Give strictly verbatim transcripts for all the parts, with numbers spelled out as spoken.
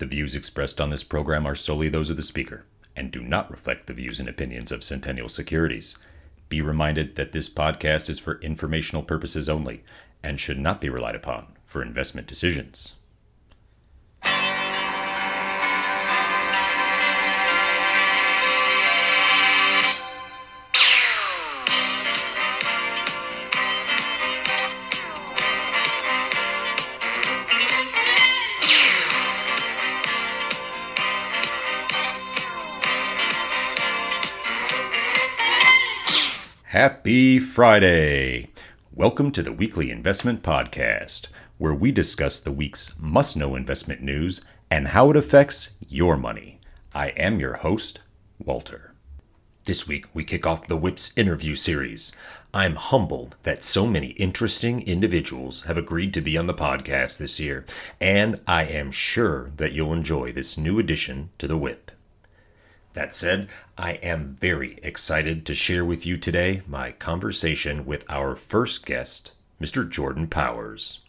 The views expressed on this program are solely those of the speaker and do not reflect the views and opinions of Centennial Securities. Be reminded that this podcast is for informational purposes only and should not be relied upon for investment decisions. Happy Friday! Welcome to the Weekly Investment Podcast, where we discuss the week's must-know investment news and how it affects your money. I am your host, Walter. This week, we kick off the W I P S interview series. I'm humbled that so many interesting individuals have agreed to be on the podcast this year, and I am sure that you'll enjoy this new addition to the W I P. That said, I am very excited to share with you today my conversation with our first guest, Mister Jordan Powers.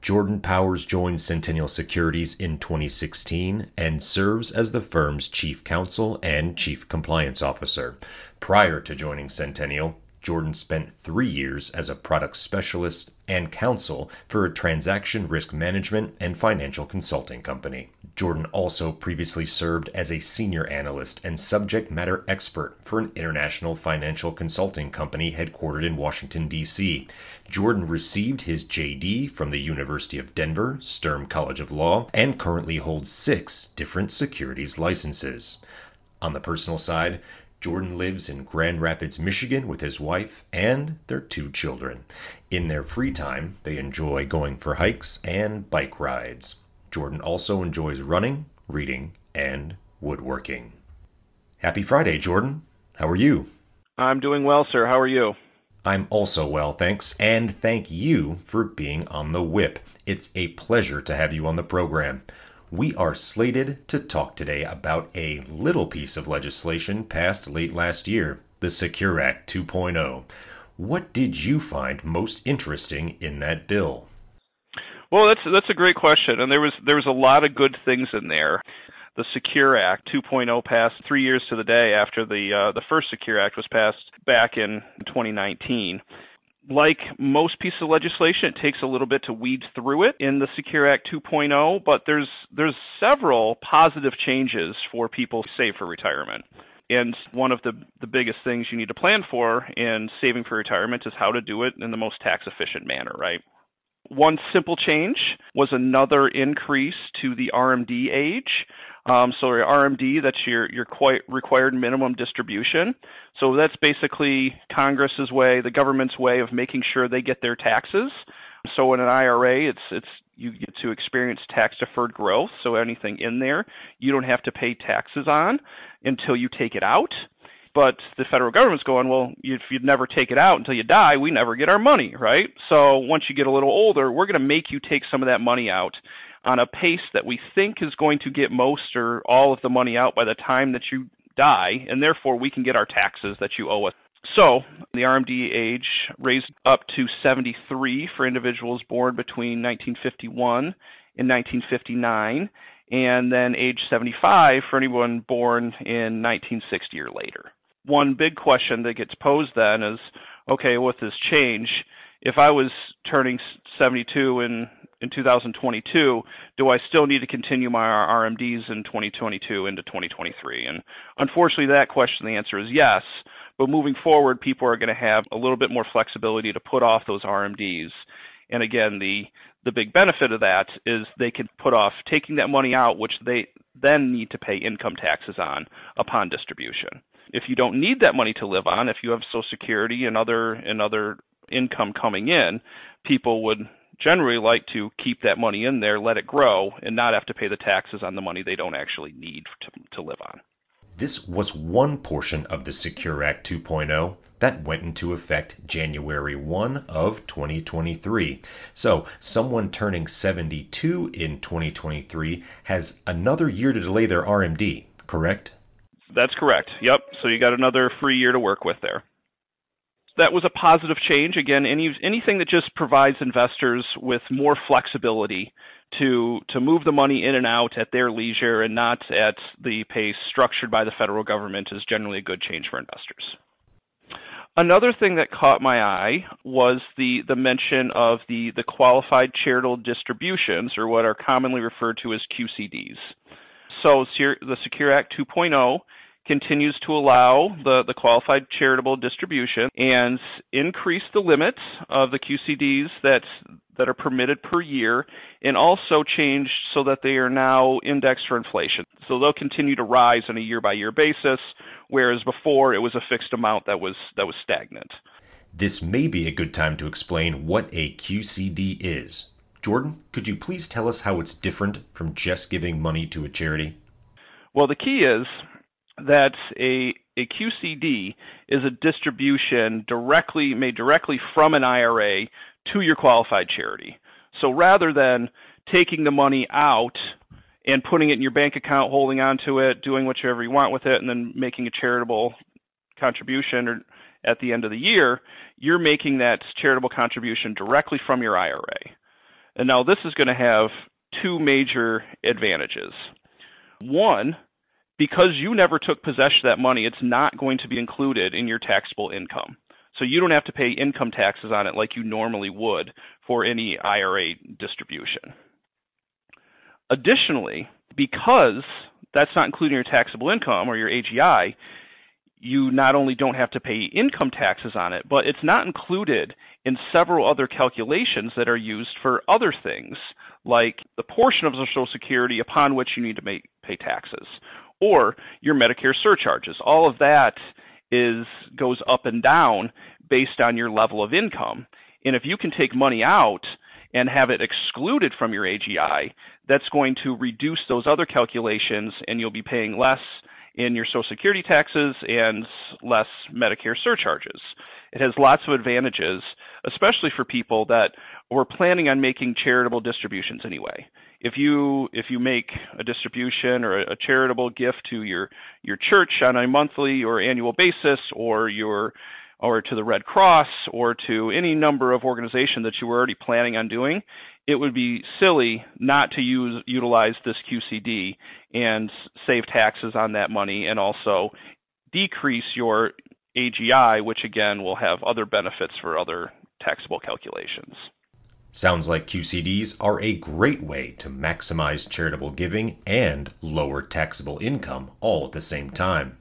Jordan Powers joined Centennial Securities in twenty sixteen and serves as the firm's chief counsel and chief compliance officer. Prior to joining Centennial, Jordan spent three years as a product specialist and counsel for a transaction risk management and financial consulting company. Jordan also previously served as a senior analyst and subject matter expert for an international financial consulting company headquartered in Washington, D C. Jordan received his J D from the University of Denver, Sturm College of Law, and currently holds six different securities licenses. On the personal side, Jordan lives in Grand Rapids, Michigan with his wife and their two children. In their free time, they enjoy going for hikes and bike rides. Jordan also enjoys running, reading, and woodworking. Happy Friday, Jordan. How are you? I'm doing well, sir. How are you? I'm also well, thanks, and thank you for being on the W I P. It's a pleasure to have you on the program. We are slated to talk today about a little piece of legislation passed late last year, the Secure Act two point oh. What did you find most interesting in that bill? Well, that's that's a great question, and there was there was a lot of good things in there. The Secure Act two point oh passed three years to the day after the uh, the first Secure Act was passed back in twenty nineteen. Like most pieces of legislation, it takes a little bit to weed through it in the Secure Act two point oh, but there's there's several positive changes for people save for retirement. And one of the, the biggest things you need to plan for in saving for retirement is how to do it in the most tax-efficient manner, right? One simple change was another increase to the R M D age. Um, so your R M D, that's your, your quite required minimum distribution. So that's basically Congress's way, the government's way of making sure they get their taxes. So in an I R A, it's it's you get to experience tax-deferred growth. So anything in there, you don't have to pay taxes on until you take it out. But the federal government's going, well, if you'd never take it out until you die, we never get our money, right? So once you get a little older, we're going to make you take some of that money out on a pace that we think is going to get most or all of the money out by the time that you die, and therefore we can get our taxes that you owe us. So the R M D age raised up to seventy-three for individuals born between nineteen fifty-one and nineteen fifty-nine, and then age seventy-five for anyone born in nineteen sixty or later. One big question that gets posed then is, okay, with this change, if I was turning seventy-two in in two thousand twenty-two, do I still need to continue my R M Ds in twenty twenty-two into twenty twenty-three? And unfortunately, that question, the answer is yes. But moving forward, people are going to have a little bit more flexibility to put off those R M Ds. And again, the the big benefit of that is they can put off taking that money out, which they then need to pay income taxes on upon distribution. If you don't need that money to live on, if you have Social Security and other and other income coming in, people would generally like to keep that money in there, let it grow, and not have to pay the taxes on the money they don't actually need to, to live on. This was one portion of the Secure Act two point oh that went into effect January first of twenty twenty-three. So someone turning seventy-two in twenty twenty-three has another year to delay their R M D, correct? That's correct. Yep. So you got another free year to work with there. that was a positive change. Again, any anything that just provides investors with more flexibility to to move the money in and out at their leisure and not at the pace structured by the federal government is generally a good change for investors. Another thing that caught my eye was the, the mention of the, the qualified charitable distributions, or what are commonly referred to as Q C Ds. So the Secure Act two point oh continues to allow the, the qualified charitable distribution and increase the limits of the Q C Ds that, that are permitted per year, and also change so that they are now indexed for inflation. So they'll continue to rise on a year-by-year basis, whereas before it was a fixed amount that was that was stagnant. This may be a good time to explain what a Q C D is. Jordan, could you please tell us how it's different from just giving money to a charity? Well, the key is that a, a Q C D is a distribution directly made directly from an I R A to your qualified charity. So rather than taking the money out and putting it in your bank account, holding on to it, doing whatever you want with it, and then making a charitable contribution or at the end of the year, you're making that charitable contribution directly from your I R A. And now this is going to have two major advantages. One, because you never took possession of that money, it's not going to be included in your taxable income. So you don't have to pay income taxes on it like you normally would for any I R A distribution. Additionally, because that's not including your taxable income or your A G I, you not only don't have to pay income taxes on it, but it's not included in several other calculations that are used for other things, like the portion of Social Security upon which you need to make, pay taxes, or your Medicare surcharges. All of that is goes up and down based on your level of income. And if you can take money out and have it excluded from your A G I, that's going to reduce those other calculations, and you'll be paying less in your Social Security taxes and less Medicare surcharges. It has lots of advantages, especially for people that were planning on making charitable distributions anyway. If you if you make a distribution or a, a charitable gift to your, your church on a monthly or annual basis, or your or to the Red Cross, or to any number of organization that you were already planning on doing, it would be silly not to use utilize this Q C D and save taxes on that money, and also decrease your A G I, which again will have other benefits for other taxable calculations. Sounds like Q C Ds are a great way to maximize charitable giving and lower taxable income all at the same time.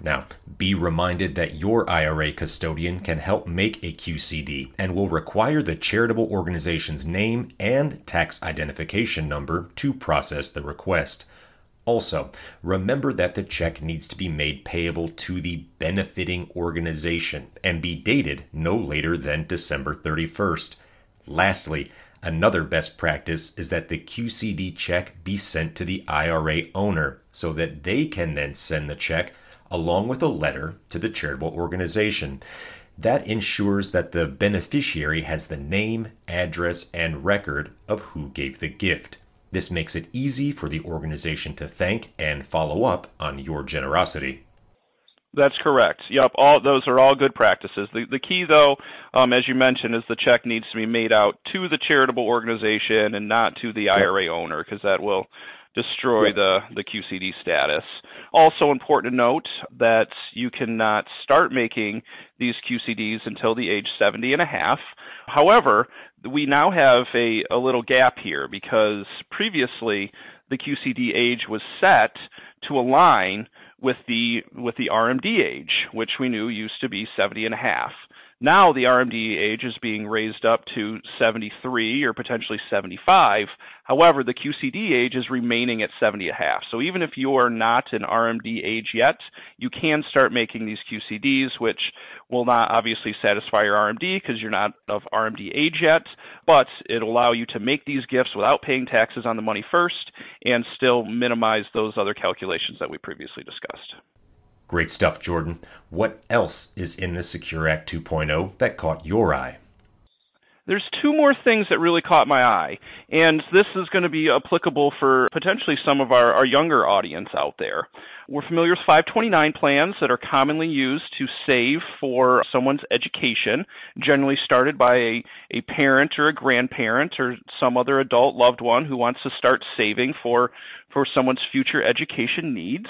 Now, be reminded that your I R A custodian can help make a Q C D and will require the charitable organization's name and tax identification number to process the request. Also, remember that the check needs to be made payable to the benefiting organization and be dated no later than December thirty-first. Lastly, another best practice is that the Q C D check be sent to the I R A owner so that they can then send the check along with a letter to the charitable organization. That ensures that the beneficiary has the name, address, and record of who gave the gift. This makes it easy for the organization to thank and follow up on your generosity. That's correct. Yep, all those are all good practices. The, the key, though, um, as you mentioned, is the check needs to be made out to the charitable organization and not to the I R A owner, because that will destroy the, the Q C D status. Also important to note that you cannot start making these Q C Ds until the age seventy and a half. However, we now have a, a little gap here, because previously the Q C D age was set to align with the with the R M D age, which we knew used to be seventy and a half. Now the R M D age is being raised up to seventy-three or potentially seventy-five. However, the Q C D age is remaining at seventy and a half. So even if you are not an R M D age yet, you can start making these Q C Ds, which will not obviously satisfy your R M D because you're not of R M D age yet, but it'll allow you to make these gifts without paying taxes on the money first and still minimize those other calculations that we previously discussed. Great stuff, Jordan. What else is in the Secure Act two point oh that caught your eye? There's two more things that really caught my eye, and this is going to be applicable for potentially some of our, our younger audience out there. We're familiar with five twenty-nine plans that are commonly used to save for someone's education, generally started by a, a parent or a grandparent or some other adult loved one who wants to start saving for, for someone's future education needs.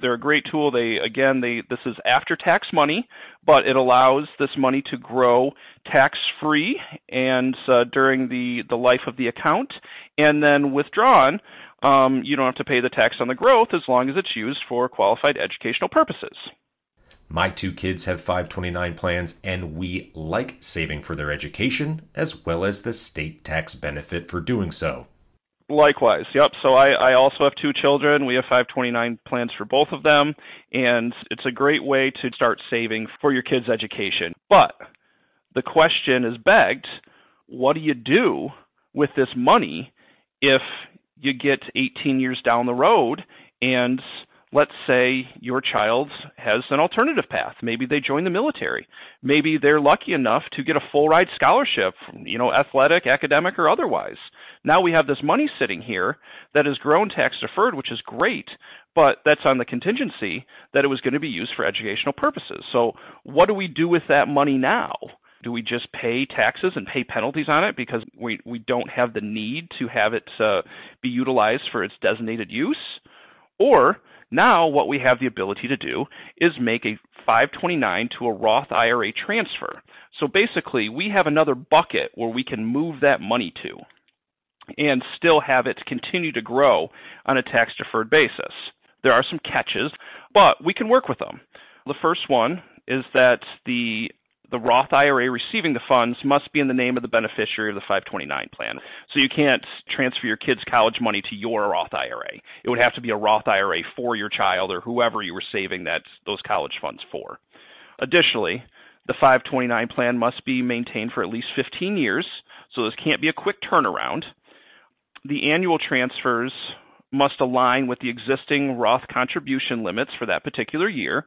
They're a great tool. They again, they this is after-tax money, but it allows this money to grow tax-free and uh, during the, the life of the account, and then withdrawn. Um, you don't have to pay the tax on the growth as long as it's used for qualified educational purposes. My two kids have five twenty-nine plans, and we like saving for their education as well as the state tax benefit for doing so. Likewise, yep. So I, I also have two children. We have five twenty-nine plans for both of them, and it's a great way to start saving for your kids' education. But the question is begged, what do you do with this money if you get eighteen years down the road and let's say your child has an alternative path? Maybe they join the military. Maybe they're lucky enough to get a full ride scholarship, you know, athletic, academic, or otherwise. Now we have this money sitting here that is grown tax deferred, which is great, but that's on the contingency that it was going to be used for educational purposes. So what do we do with that money now? Do we just pay taxes and pay penalties on it because we, we don't have the need to have it uh, be utilized for its designated use? Or now what we have the ability to do is make a five twenty-nine to a Roth I R A transfer. So basically, we have another bucket where we can move that money to and still have it continue to grow on a tax-deferred basis. There are some catches, but we can work with them. The first one is that the The Roth I R A receiving the funds must be in the name of the beneficiary of the five twenty-nine plan. So you can't transfer your kid's college money to your Roth I R A. It would have to be a Roth I R A for your child or whoever you were saving that those college funds for. Additionally, the five twenty-nine plan must be maintained for at least fifteen years, so this can't be a quick turnaround. The annual transfers must align with the existing Roth contribution limits for that particular year.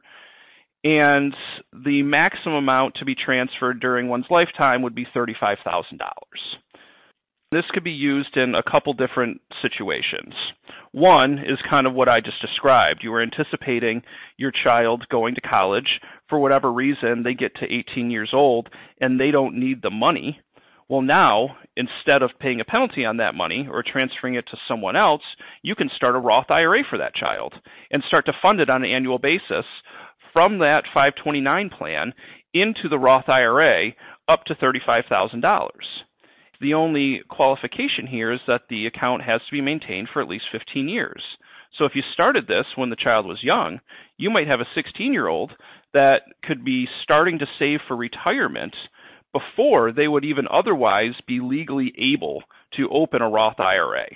And the maximum amount to be transferred during one's lifetime would be thirty-five thousand dollars. This could be used in a couple different situations. One is kind of what I just described. You were anticipating your child going to college. For whatever reason, they get to eighteen years old and they don't need the money. Well, now, instead of paying a penalty on that money or transferring it to someone else, you can start a Roth I R A for that child and start to fund it on an annual basis from that five twenty-nine plan into the Roth I R A up to thirty-five thousand dollars. The only qualification here is that the account has to be maintained for at least fifteen years. So if you started this when the child was young, you might have a sixteen-year-old that could be starting to save for retirement before they would even otherwise be legally able to open a Roth I R A.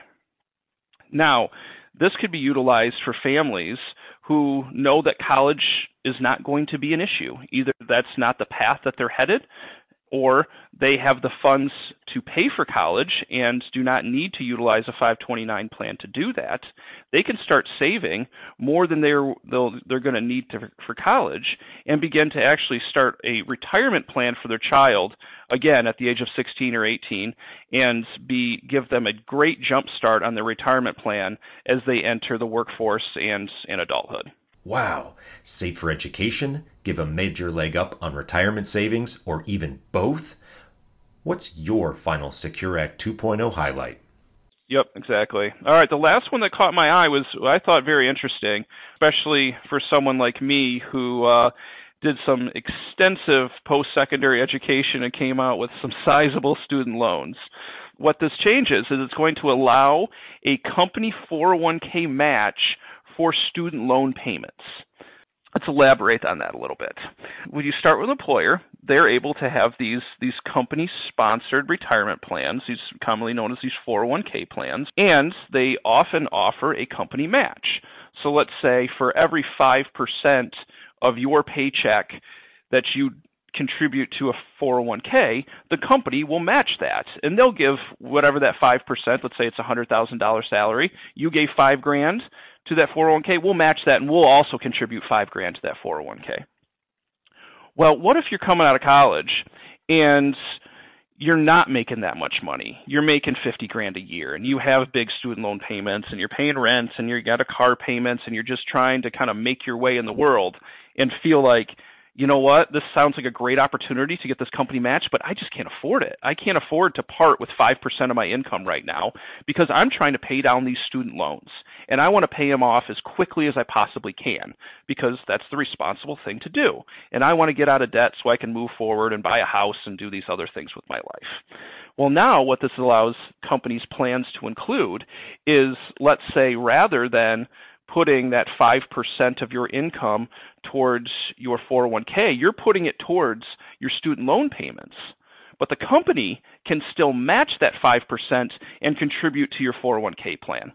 Now, this could be utilized for families who know that college is not going to be an issue. Either that's not the path that they're headed, or they have the funds to pay for college and do not need to utilize a five twenty-nine plan to do that. They can start saving more than they're they're going to need for college and begin to actually start a retirement plan for their child, again, at the age of sixteen or eighteen, and be give them a great jump start on their retirement plan as they enter the workforce and, and adulthood. Wow. Save for education, give a major leg up on retirement savings, or even both? What's your final Secure Act two point oh highlight? Yep, exactly. All right, the last one that caught my eye was, I thought, very interesting, especially for someone like me who uh, did some extensive post-secondary education and came out with some sizable student loans. What this changes is it's going to allow a company four oh one k match for student loan payments. Let's elaborate on that a little bit. When you start with an employer, they're able to have these, these company-sponsored retirement plans, these commonly known as these four oh one k plans, and they often offer a company match. So let's say for every five percent of your paycheck that you contribute to a four oh one k, the company will match that, and they'll give whatever that five percent, let's say it's a one hundred thousand dollars salary, you gave five grand to that four oh one k, we'll match that, and we'll also contribute five grand to that four oh one k. Well, what if you're coming out of college and you're not making that much money. You're making fifty grand a year and you have big student loan payments and you're paying rents and you've got a car payments and you're just trying to kind of make your way in the world and feel like, you know what, this sounds like a great opportunity to get this company match, but I just can't afford it. I can't afford to part with five percent of my income right now because I'm trying to pay down these student loans and I want to pay them off as quickly as I possibly can because that's the responsible thing to do. And I want to get out of debt so I can move forward and buy a house and do these other things with my life. Well, now what this allows companies' plans to include is, let's say, rather than putting that five percent of your income towards your four oh one k, you're putting it towards your student loan payments. But the company can still match that five percent and contribute to your four oh one k plan.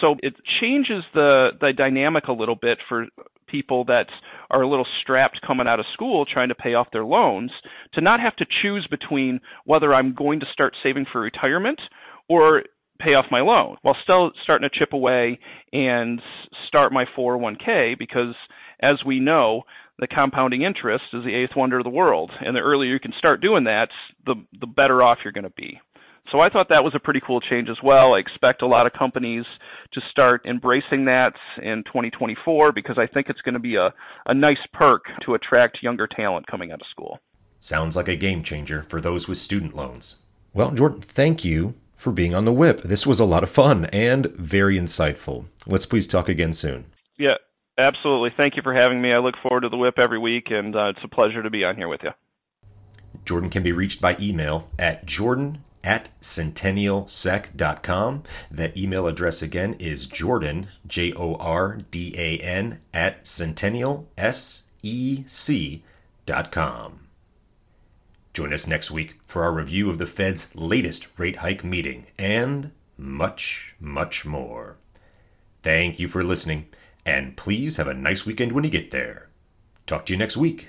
So it changes the, the dynamic a little bit for people that are a little strapped coming out of school trying to pay off their loans to not have to choose between whether I'm going to start saving for retirement or pay off my loan while still starting to chip away and start my four oh one k, because as we know, the compounding interest is the eighth wonder of the world. And the earlier you can start doing that, the, the better off you're going to be. So I thought that was a pretty cool change as well. I expect a lot of companies to start embracing that in twenty twenty-four because I think it's going to be a, a nice perk to attract younger talent coming out of school. Sounds like a game changer for those with student loans. Well, Jordan, thank you for being on The Whip. This was a lot of fun and very insightful. Let's please talk again soon. Yeah, absolutely. Thank you for having me. I look forward to The Whip every week, and uh, it's a pleasure to be on here with you. Jordan can be reached by email at jordan at centennial sec dot com. That email address again is jordan, J O R D A N, at centennial sec dot com. Join us next week for our review of the Fed's latest rate hike meeting and much, much more. Thank you for listening, and please have a nice weekend when you get there. Talk to you next week.